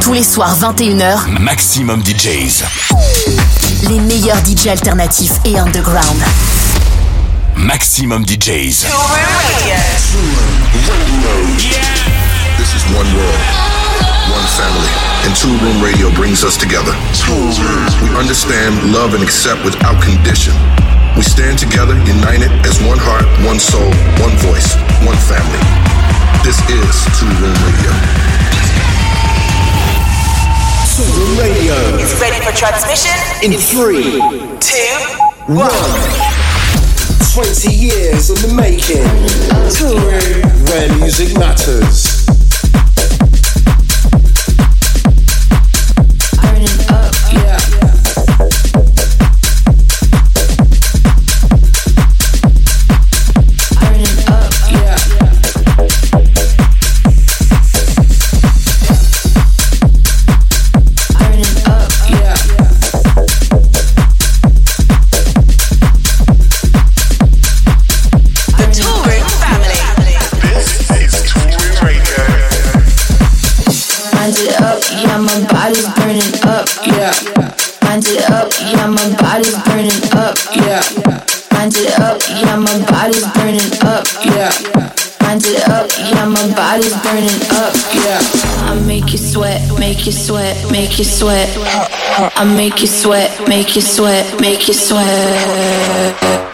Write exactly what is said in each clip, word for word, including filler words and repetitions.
Tous les soirs vingt et une heures, Maxximum D J's. Les meilleurs D Js alternatifs et underground. Maxximum D J's. This is one world, one family, and Toolroom Radio brings us together. We understand, love, and accept without condition. We stand together, united as one heart, one soul, one voice, one family. This is Toolroom Radio. Toolroom Radio is ready for transmission in three, two, one. twenty years in the making. Toolroom, where music matters. Make you sweat, I make you sweat, make you sweat, make you sweat. Yeah.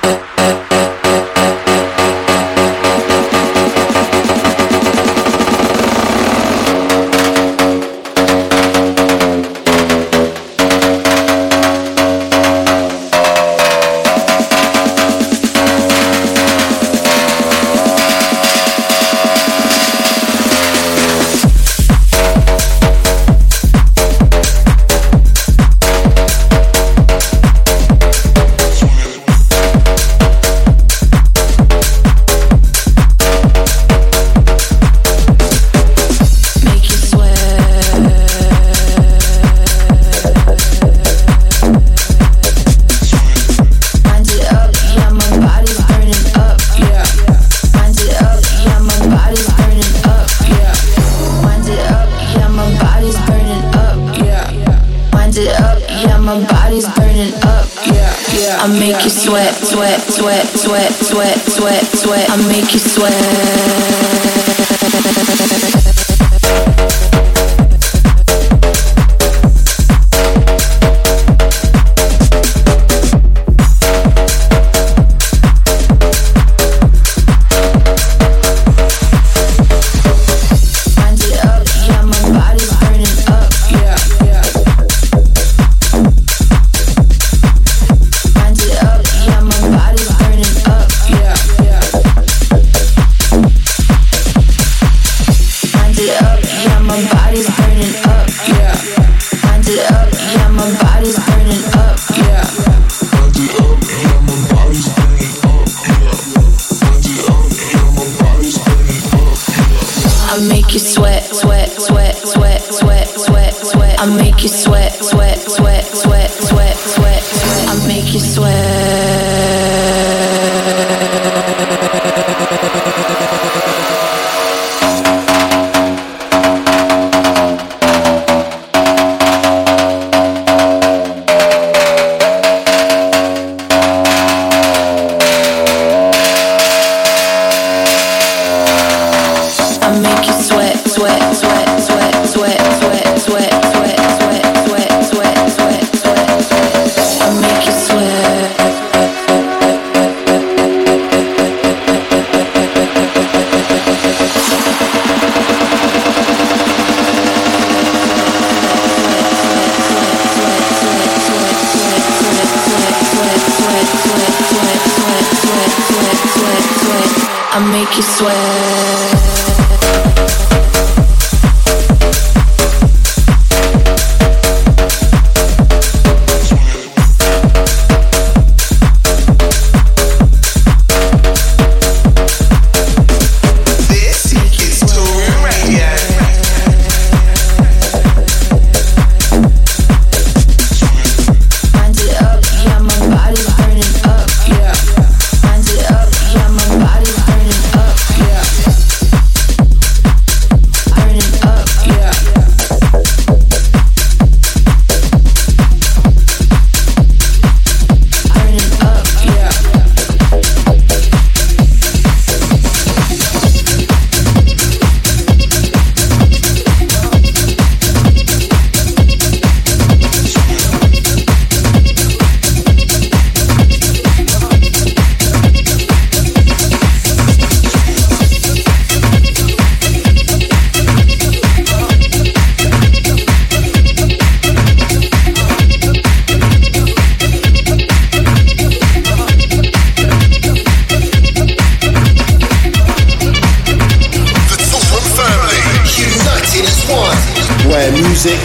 where music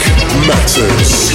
matters.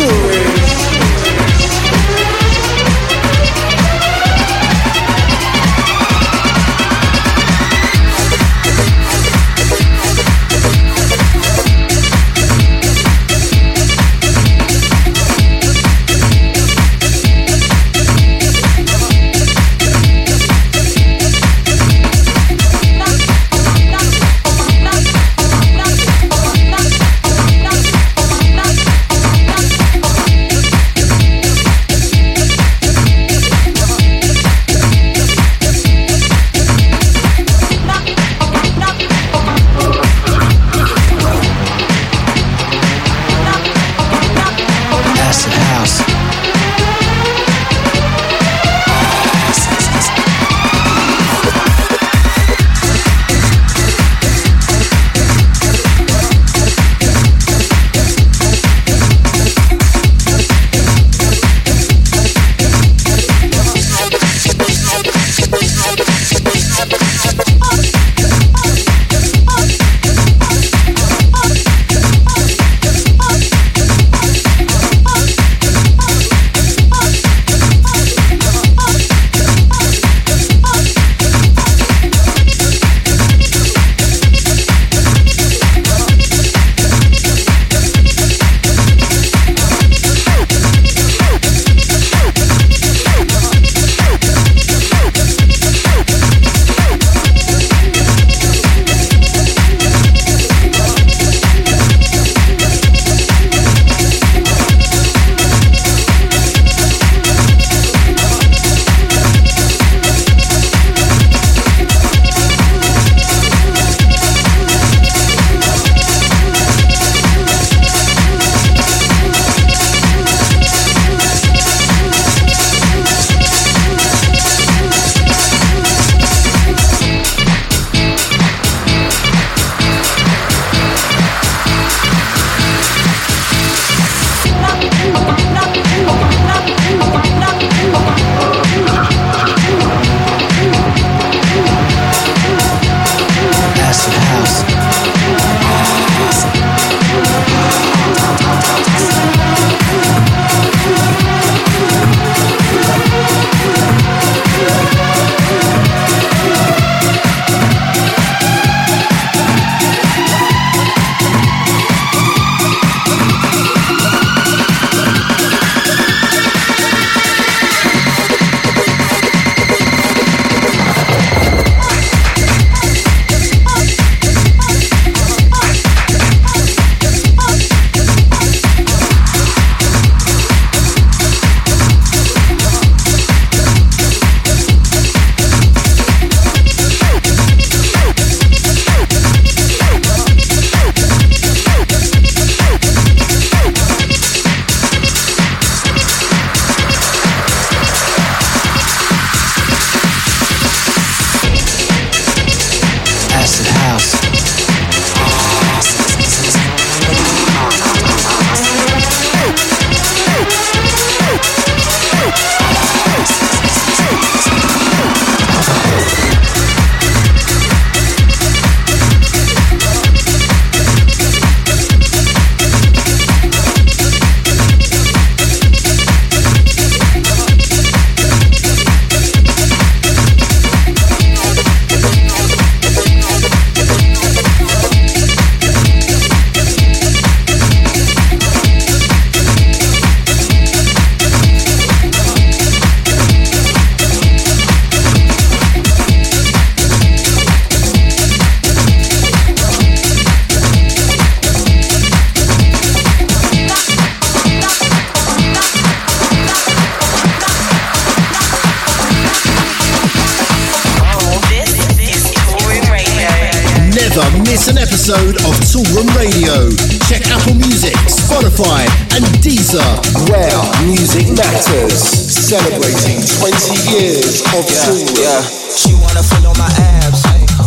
Episode of Toolroom Radio. Check Apple Music, Spotify, and Deezer. Where music matters. Celebrating twenty years of yeah, Toolroom. Yeah. She wanna follow my abs.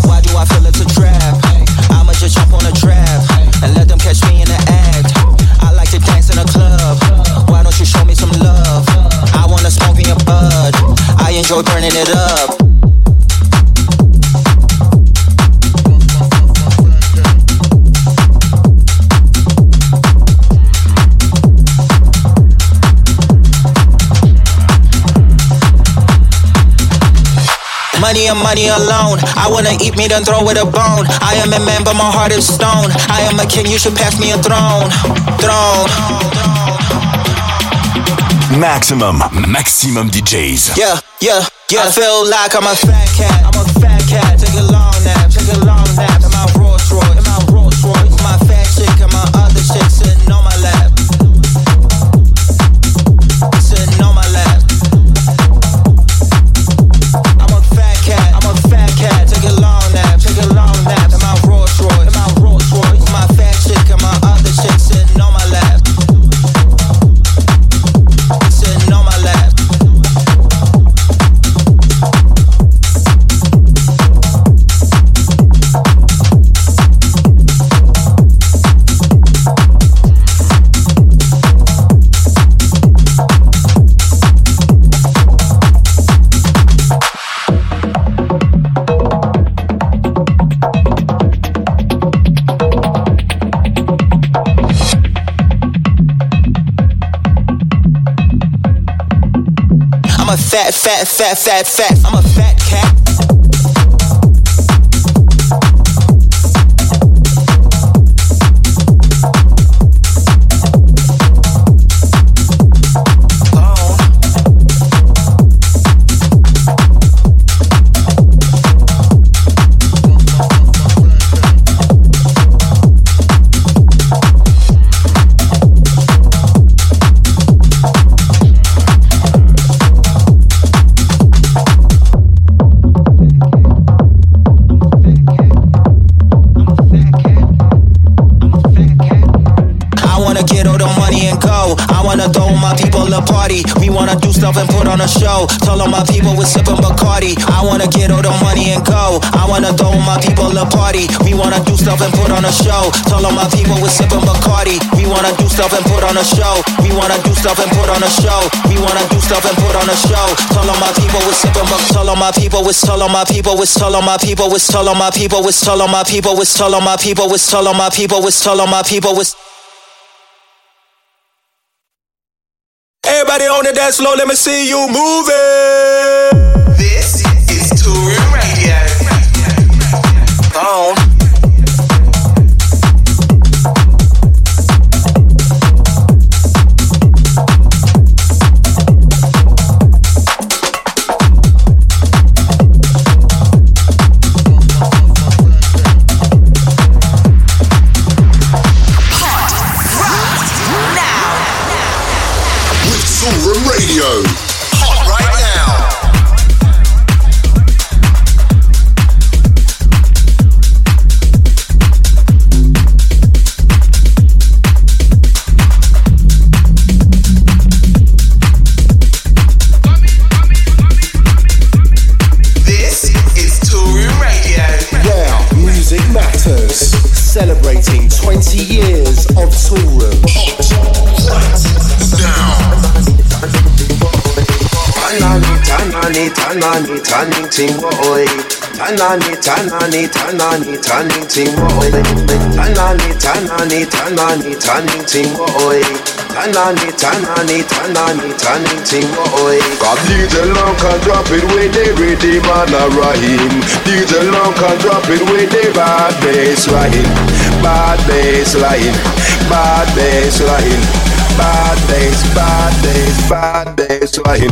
Why do I feel it's a trap? I'ma just jump on a trap and let them catch me in the act. I like to dance in a club. Why don't you show me some love? I wanna smoke in your bud. I enjoy burning it up. money and money alone. I wanna eat meat and throw it a bone. I am a man but my heart is stone. I am a king, you should pass me a throne. Throne. Maximum, Maximum D J's. Yeah, yeah, yeah. I feel like I'm a fat cat. I'm a fat cat. Take a long nap, take a long nap. In my Rolls Royce, in my Rolls Royce. With my fat chick and my other chick sitting on my lap. Sitting on my lap. I'm a fat cat. I'm a fat cat. Take a long nap, take a long nap. In my Rolls Royce, in my Rolls Royce. With my fat chick and my other chick sitting on my lap. Fat, fat, fat, fat, fat. I'm a fat cat. We wanna do stuff and put on a show. Tell all my people we're sipping Bacardi. I wanna get all the money and go. I wanna throw my people a party. We wanna do stuff and put on a show. Tell all my people we're sipping Bacardi. We wanna do stuff and put on a show. We wanna do stuff and put on a show. We wanna do stuff and put on a show. Tell all my people we're sipping Bacardi. Tell all my people we're tell all my people we're tell all my people we're tell all my people we're tell all my people we're tell all my people we're tell all my people we're tell all my people we're everybody on the dance floor, let me see you move it. This is Toolroom Radio. Go on. Celebrating twenty years of Toolroom. Tanani, tanani, tanani, tanani, tingwoi. Tanani, tanani, tanani, tanani, tingwoi. Tanani, tanani, tanani, tanani, tingwoi. Tanani, tanani, tanani, tanani, tingwoi. Cause D J Long can drop it with the rhythm and a rhyme. D J Long can drop it with the bad bass line. Bad bass line. Bad bass line. Bad bass, bad bass, bad bass line.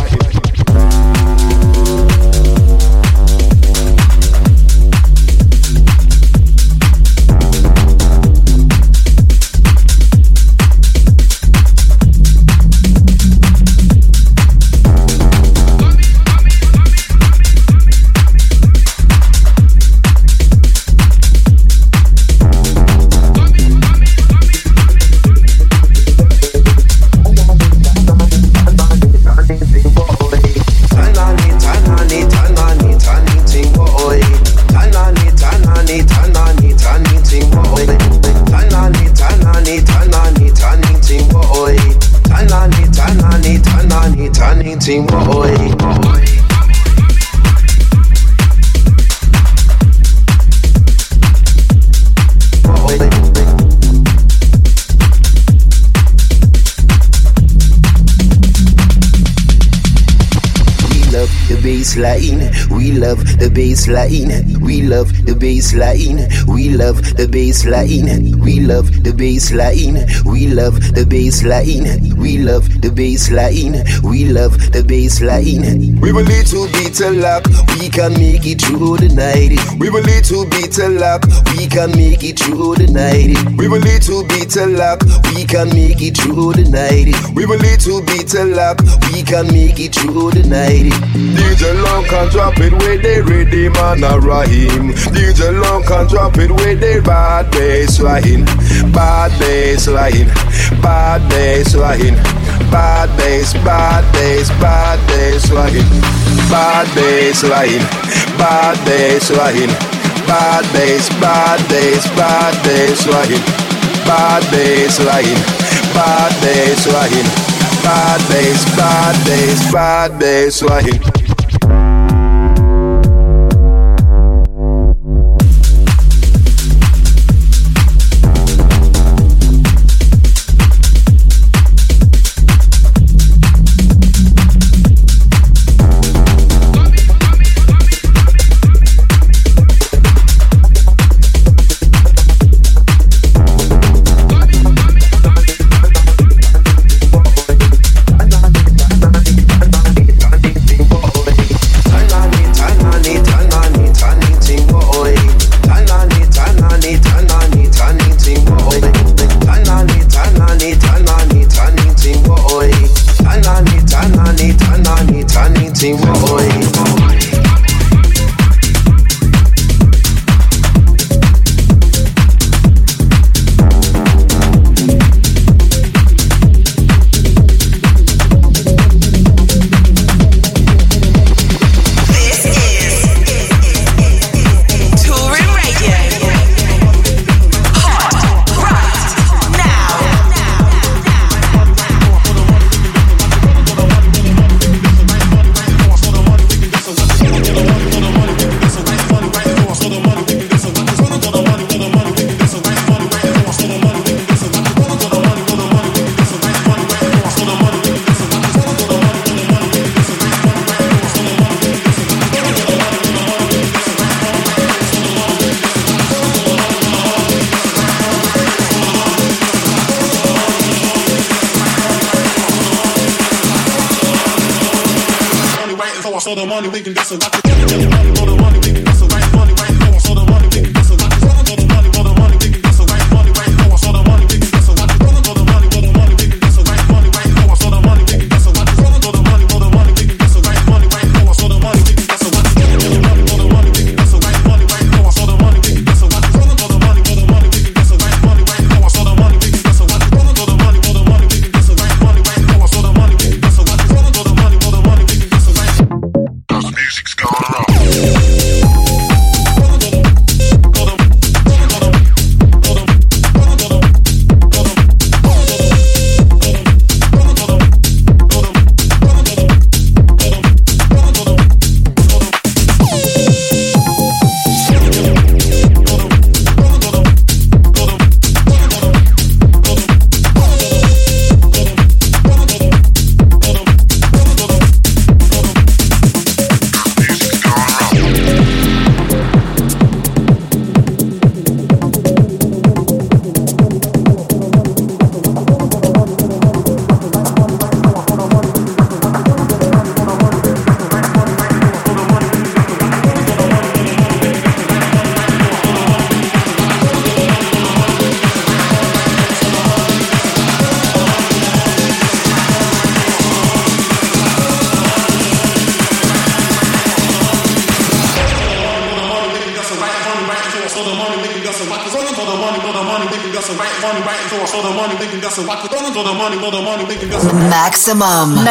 baseline. We love the baseline. We love the baseline. We love the baseline. We love the baseline. We love the baseline. We love the baseline. We love the baseline. We will need to beat a lock. We can make it through the night. We will need to beat a lock. We can make it through the night. We will need to beat a lock. We can make it through the night. We will need to beat a lock. We can make it through the night. D J Long can drop it where they ready, man a rhyme. D J Long can drop it where they bad bass line, bad bass line, bad bass line, bad bass, bad bass, bad bass line, bad bass line, bad bass line, bad bass, bad bass, bad bass line, bad bass line, bad bass line. Bad days, bad days, bad days, like Maxximum.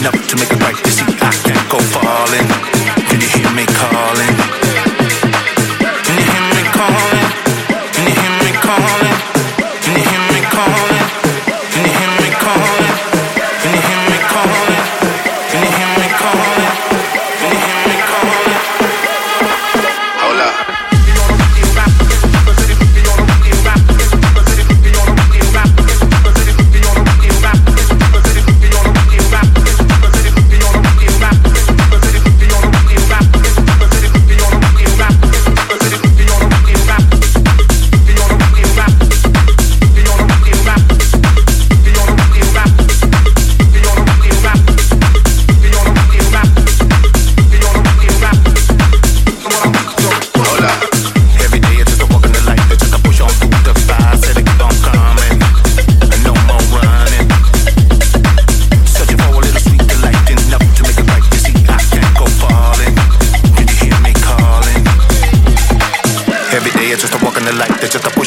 enough to make it right. You see, I can't go falling. Can you hear me calling? Can you hear me calling? Can you hear me calling? Can you hear me calling? Can you hear me calling? Can you hear me calling? Can you hear me calling? Can you hear me calling? Hold up.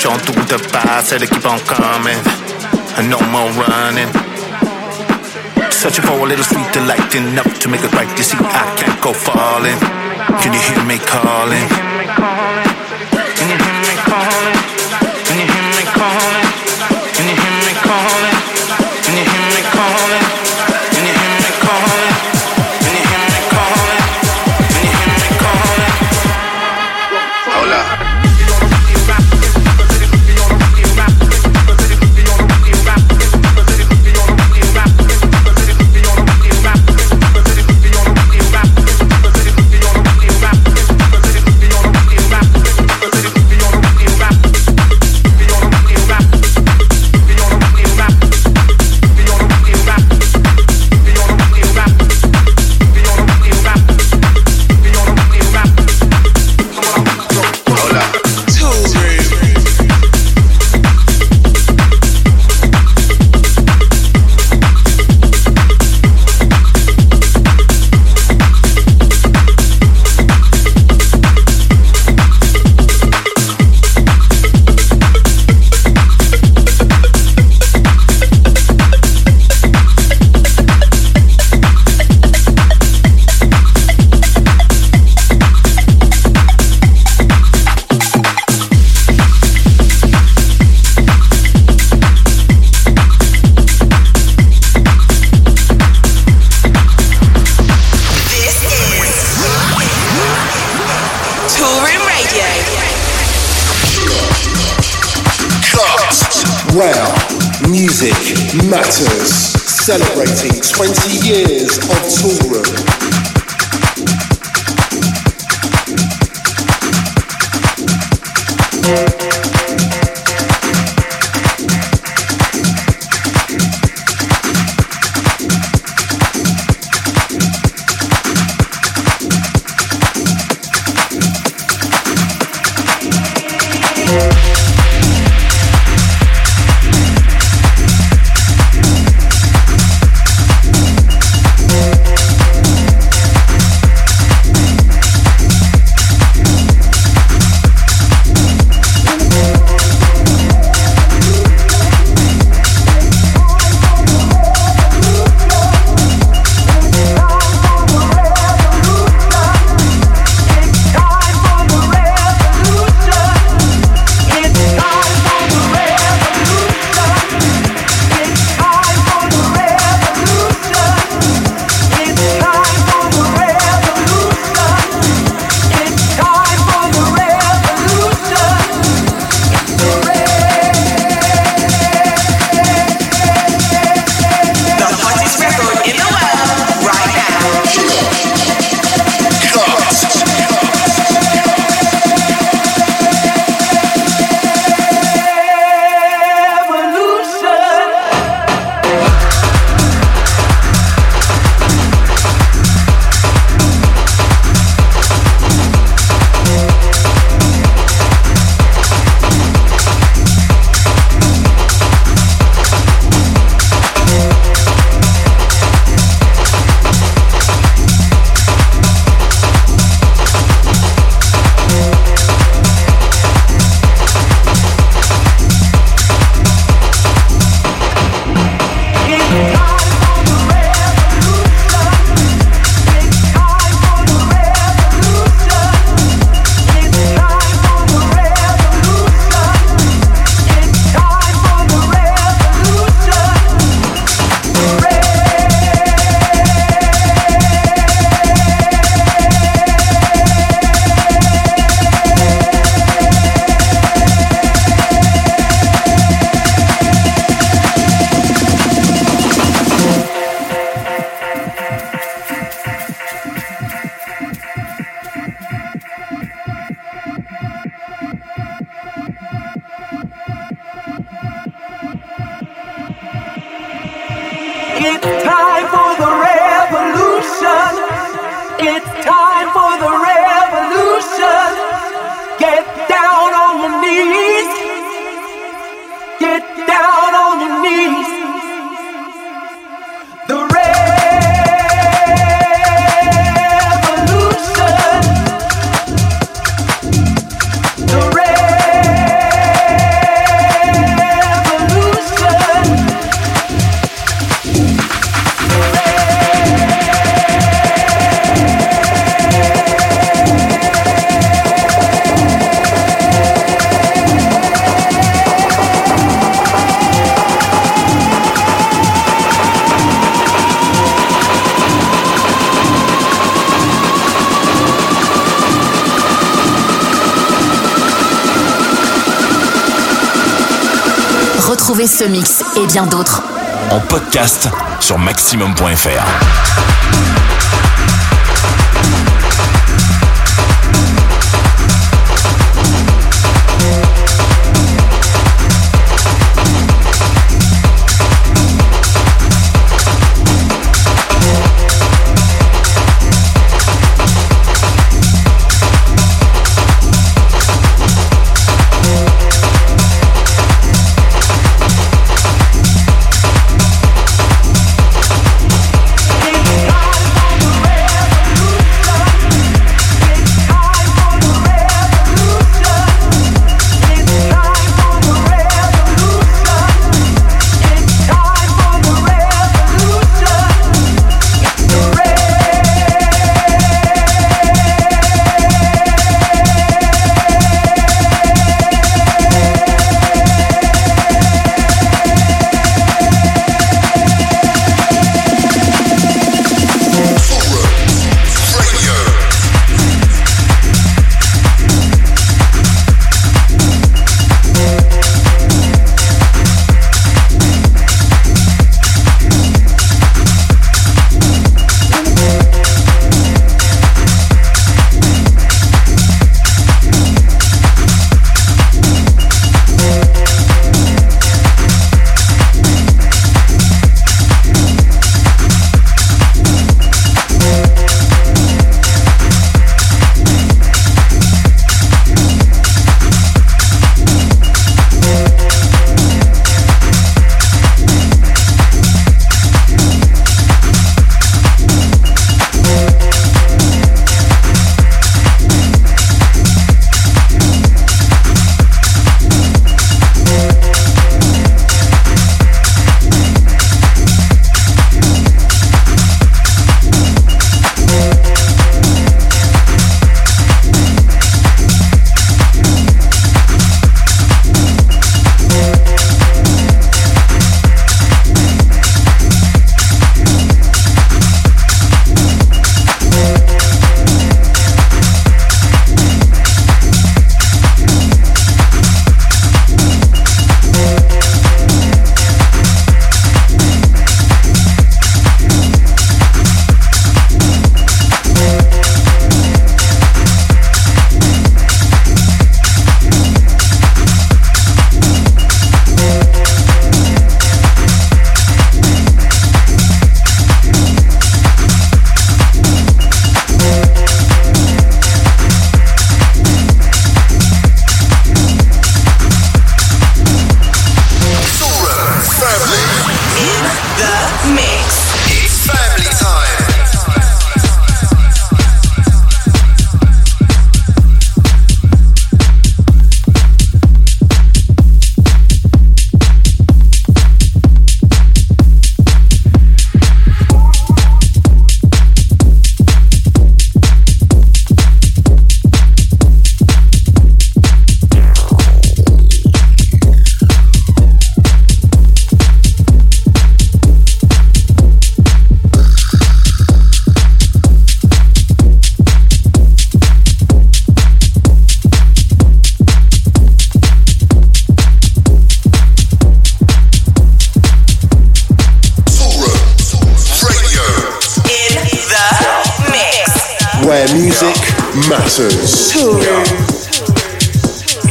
On through the fire, said to keep on coming, and no more running. Searching for a little sweet delight, enough to make it right. You see, I can't go falling. Can you hear me calling? Can you hear me calling? Can you hear me calling? Can you hear me calling? Can you hear me calling? Can you hear me calling? Can you hear me calling? Can you hear me calling? Hola. Celebrating twenty years of Toolroom. Trouvez ce mix et bien d'autres en podcast sur maximum point f r.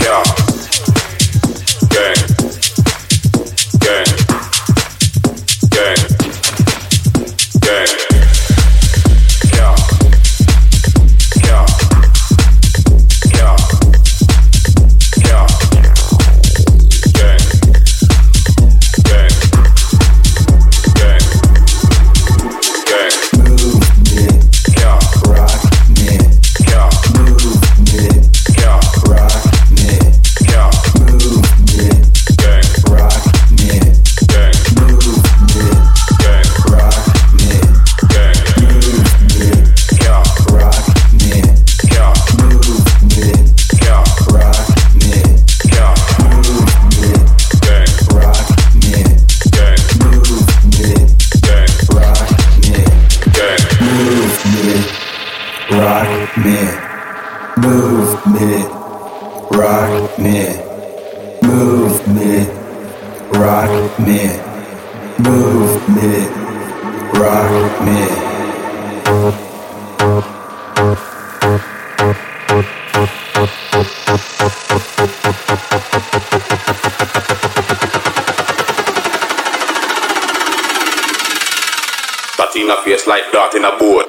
Gang, gang, gang, gang. Move me, rock me. Move me, rock me. Move me, rock me. Patina face like dart in a boat.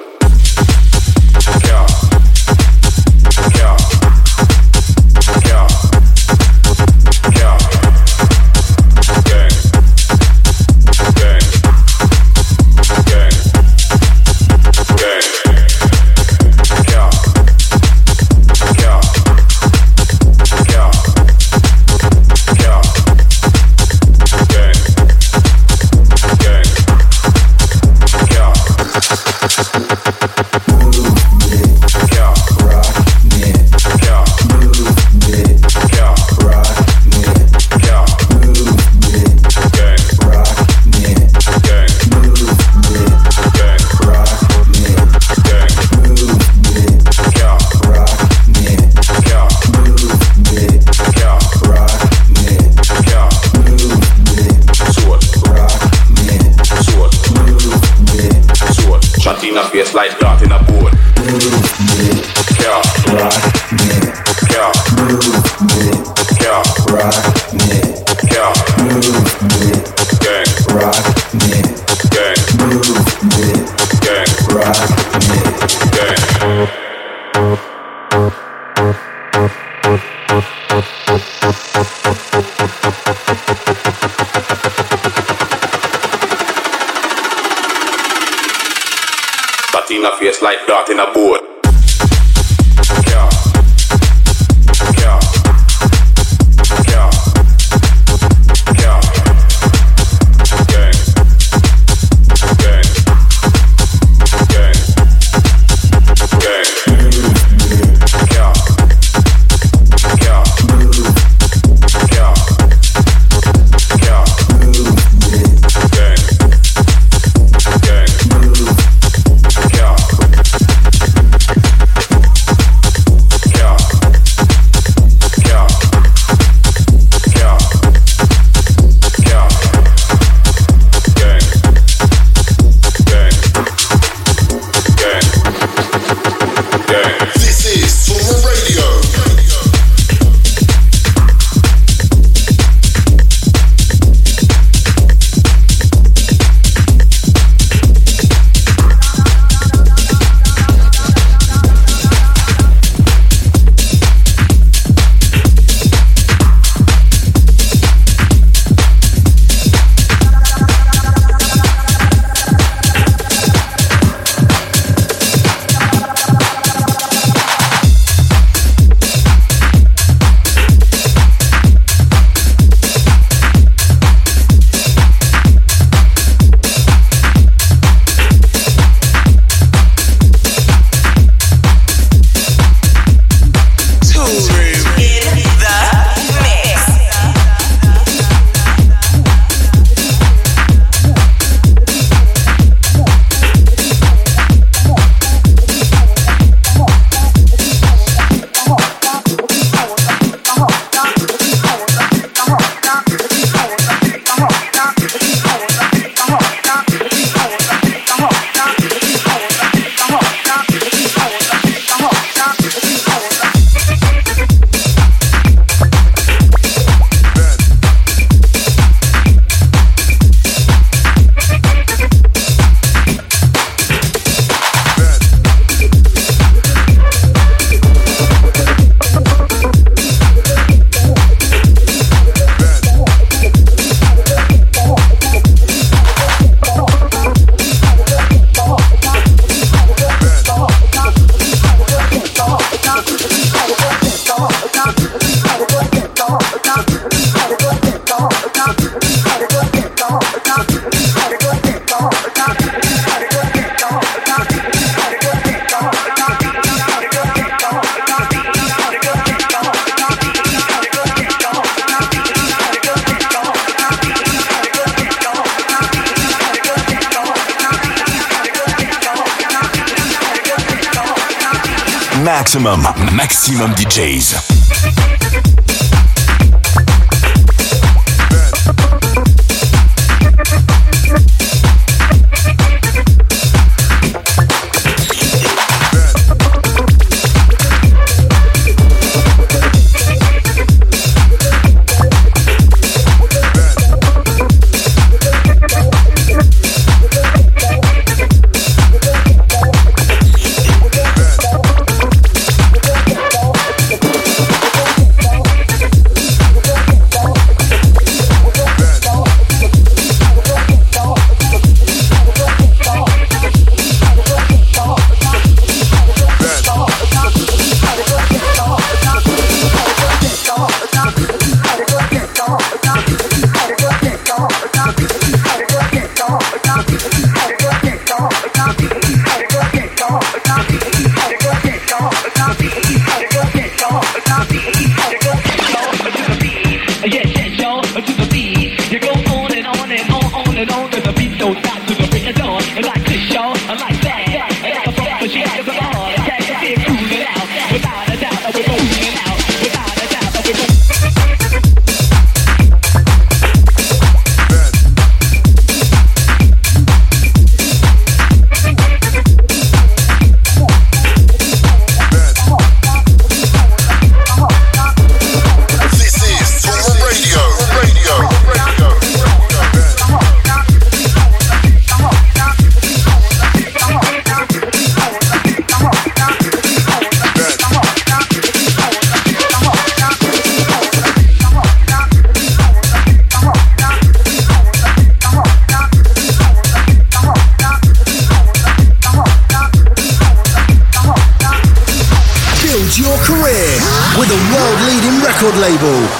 Maxximum, Maxximum D J's.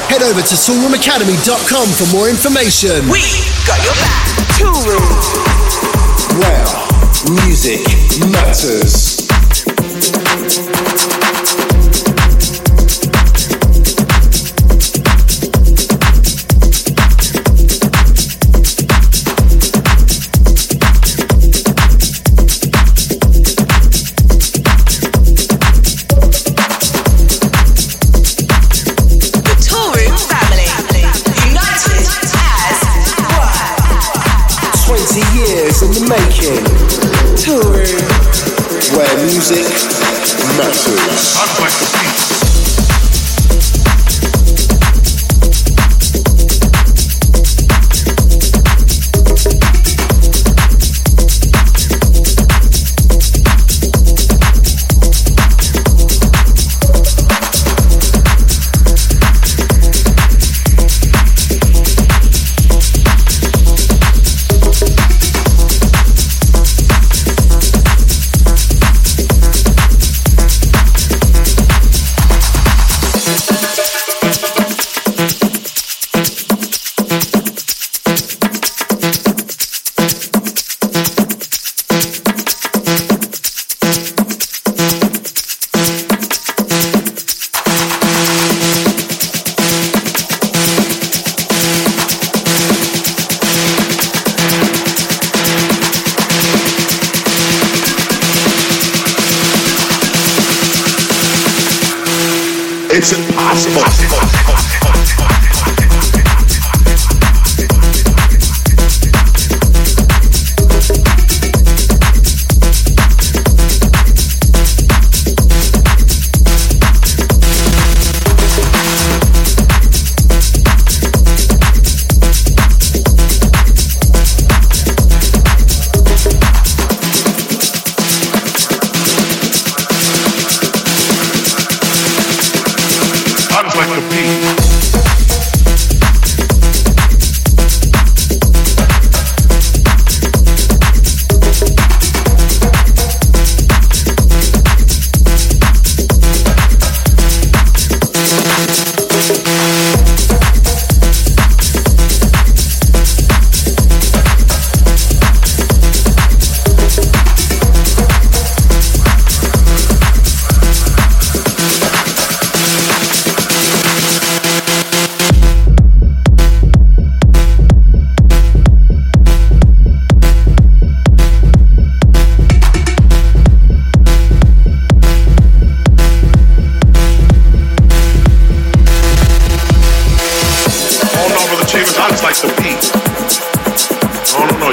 Head over to toolroom academy dot com for more information. We got your back. Toolroom. Well, music matters. Making Touring, where music matters. I'm like the beat. It's impossible. Like a beat.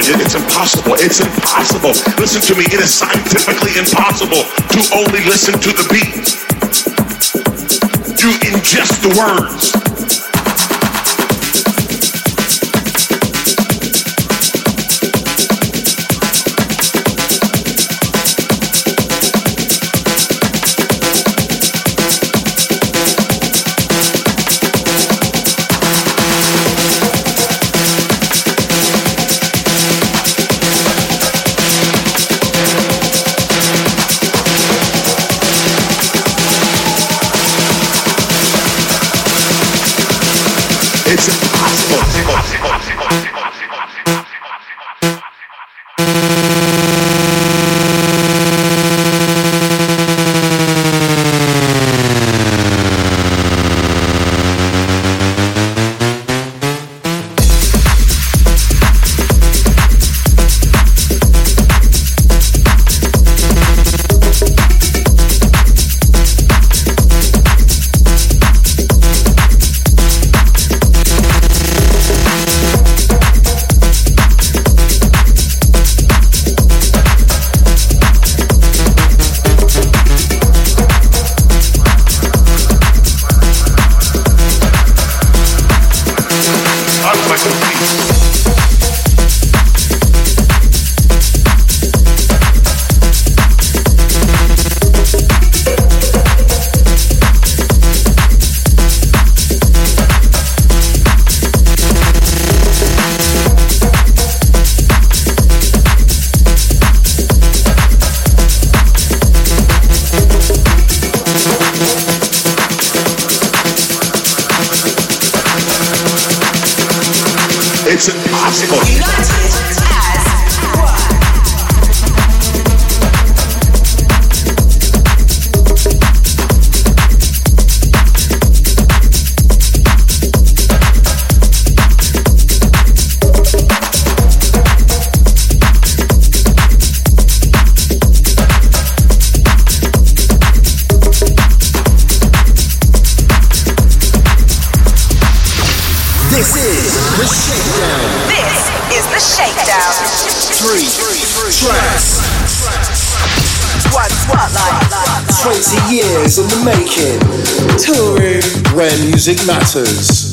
you, it's impossible. It's impossible. Listen to me, it is scientifically impossible to only listen to the beat. You ingest the words. It's impossible. Music matters.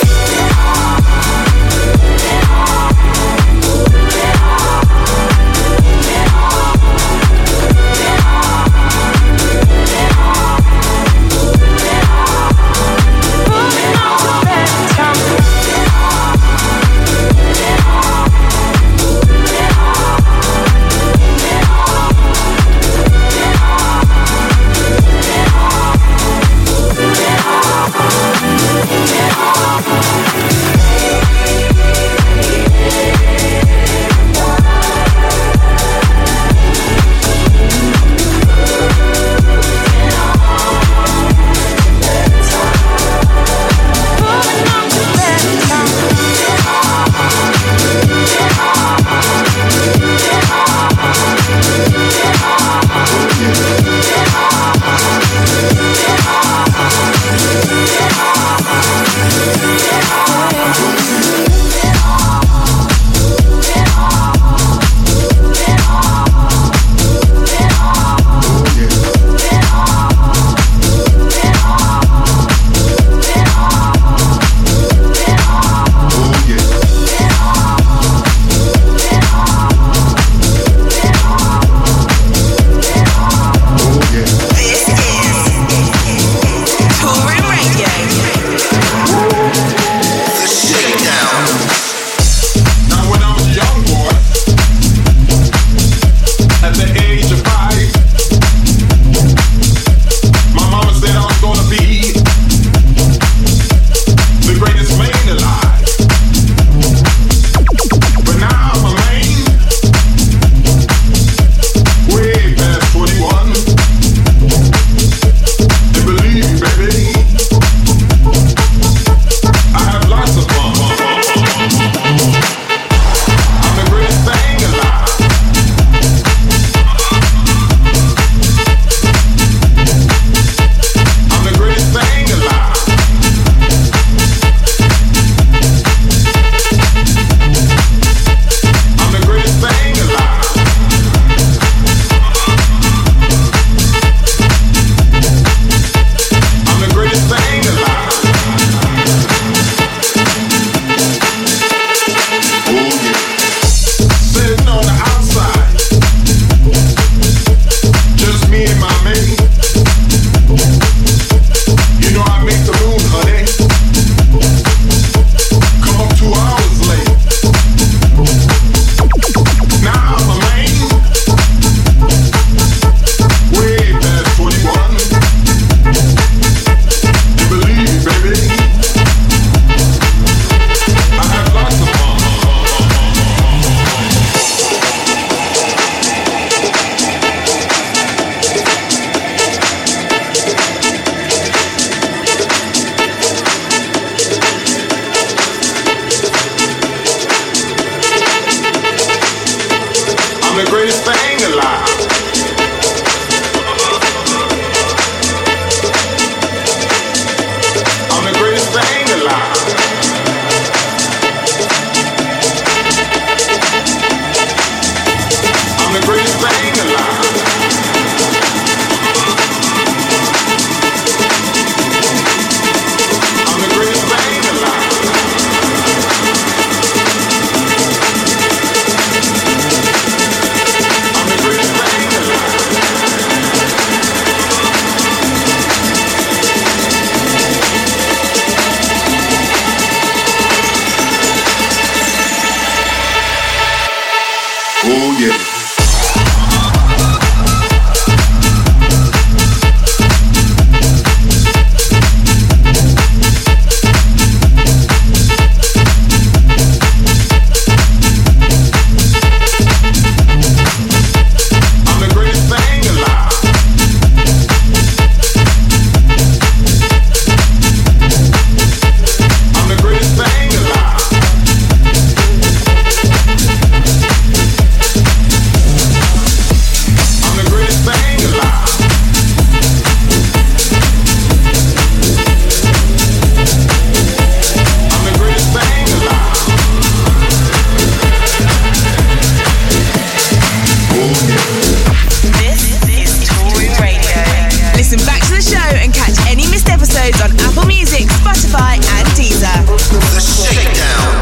This is Toolroom Radio. listen back to the show and catch any missed episodes on Apple Music, Spotify and Deezer. The Shakedown.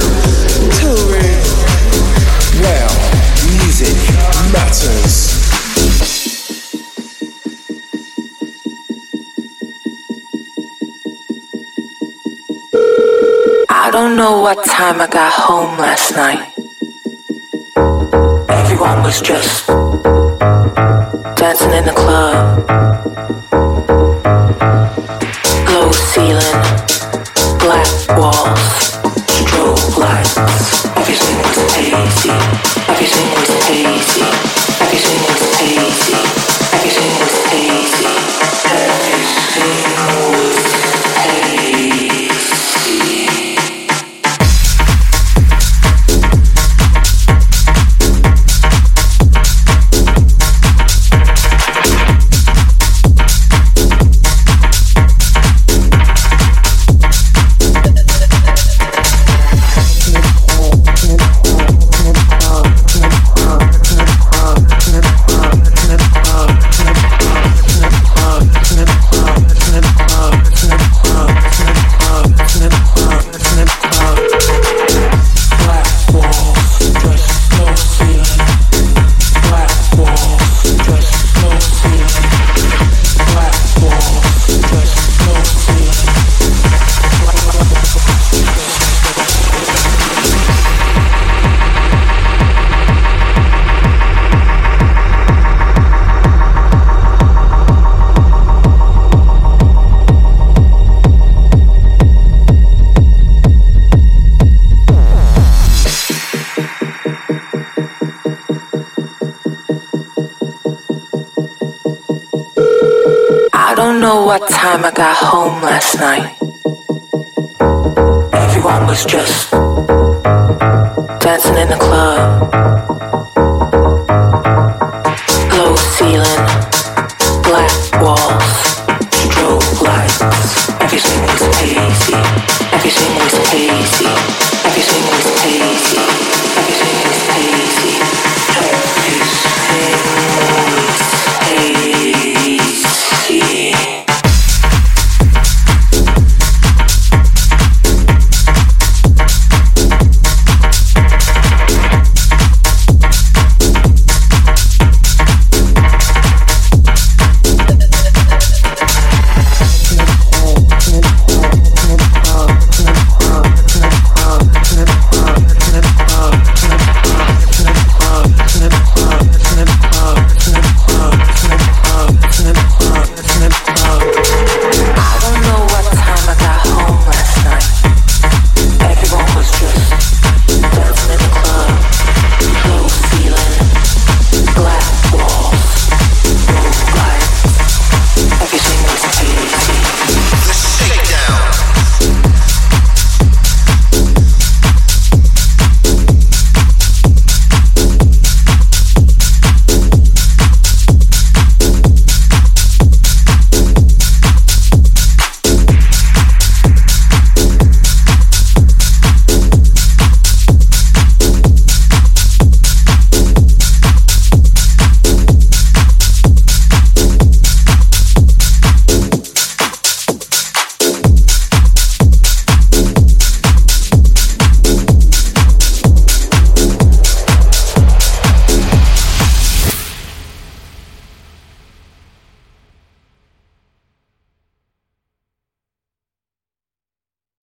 Toolroom. Well, music matters. I don't know what time I got home last night. Everyone was just dancing in the club. Low ceiling, black walls, strobe lights. Everything was hazy. Everything was hazy. Everything was hazy. Everything was hazy. Everything was hazy. What time I got home last night? Everyone was just dancing in the club. Low ceiling.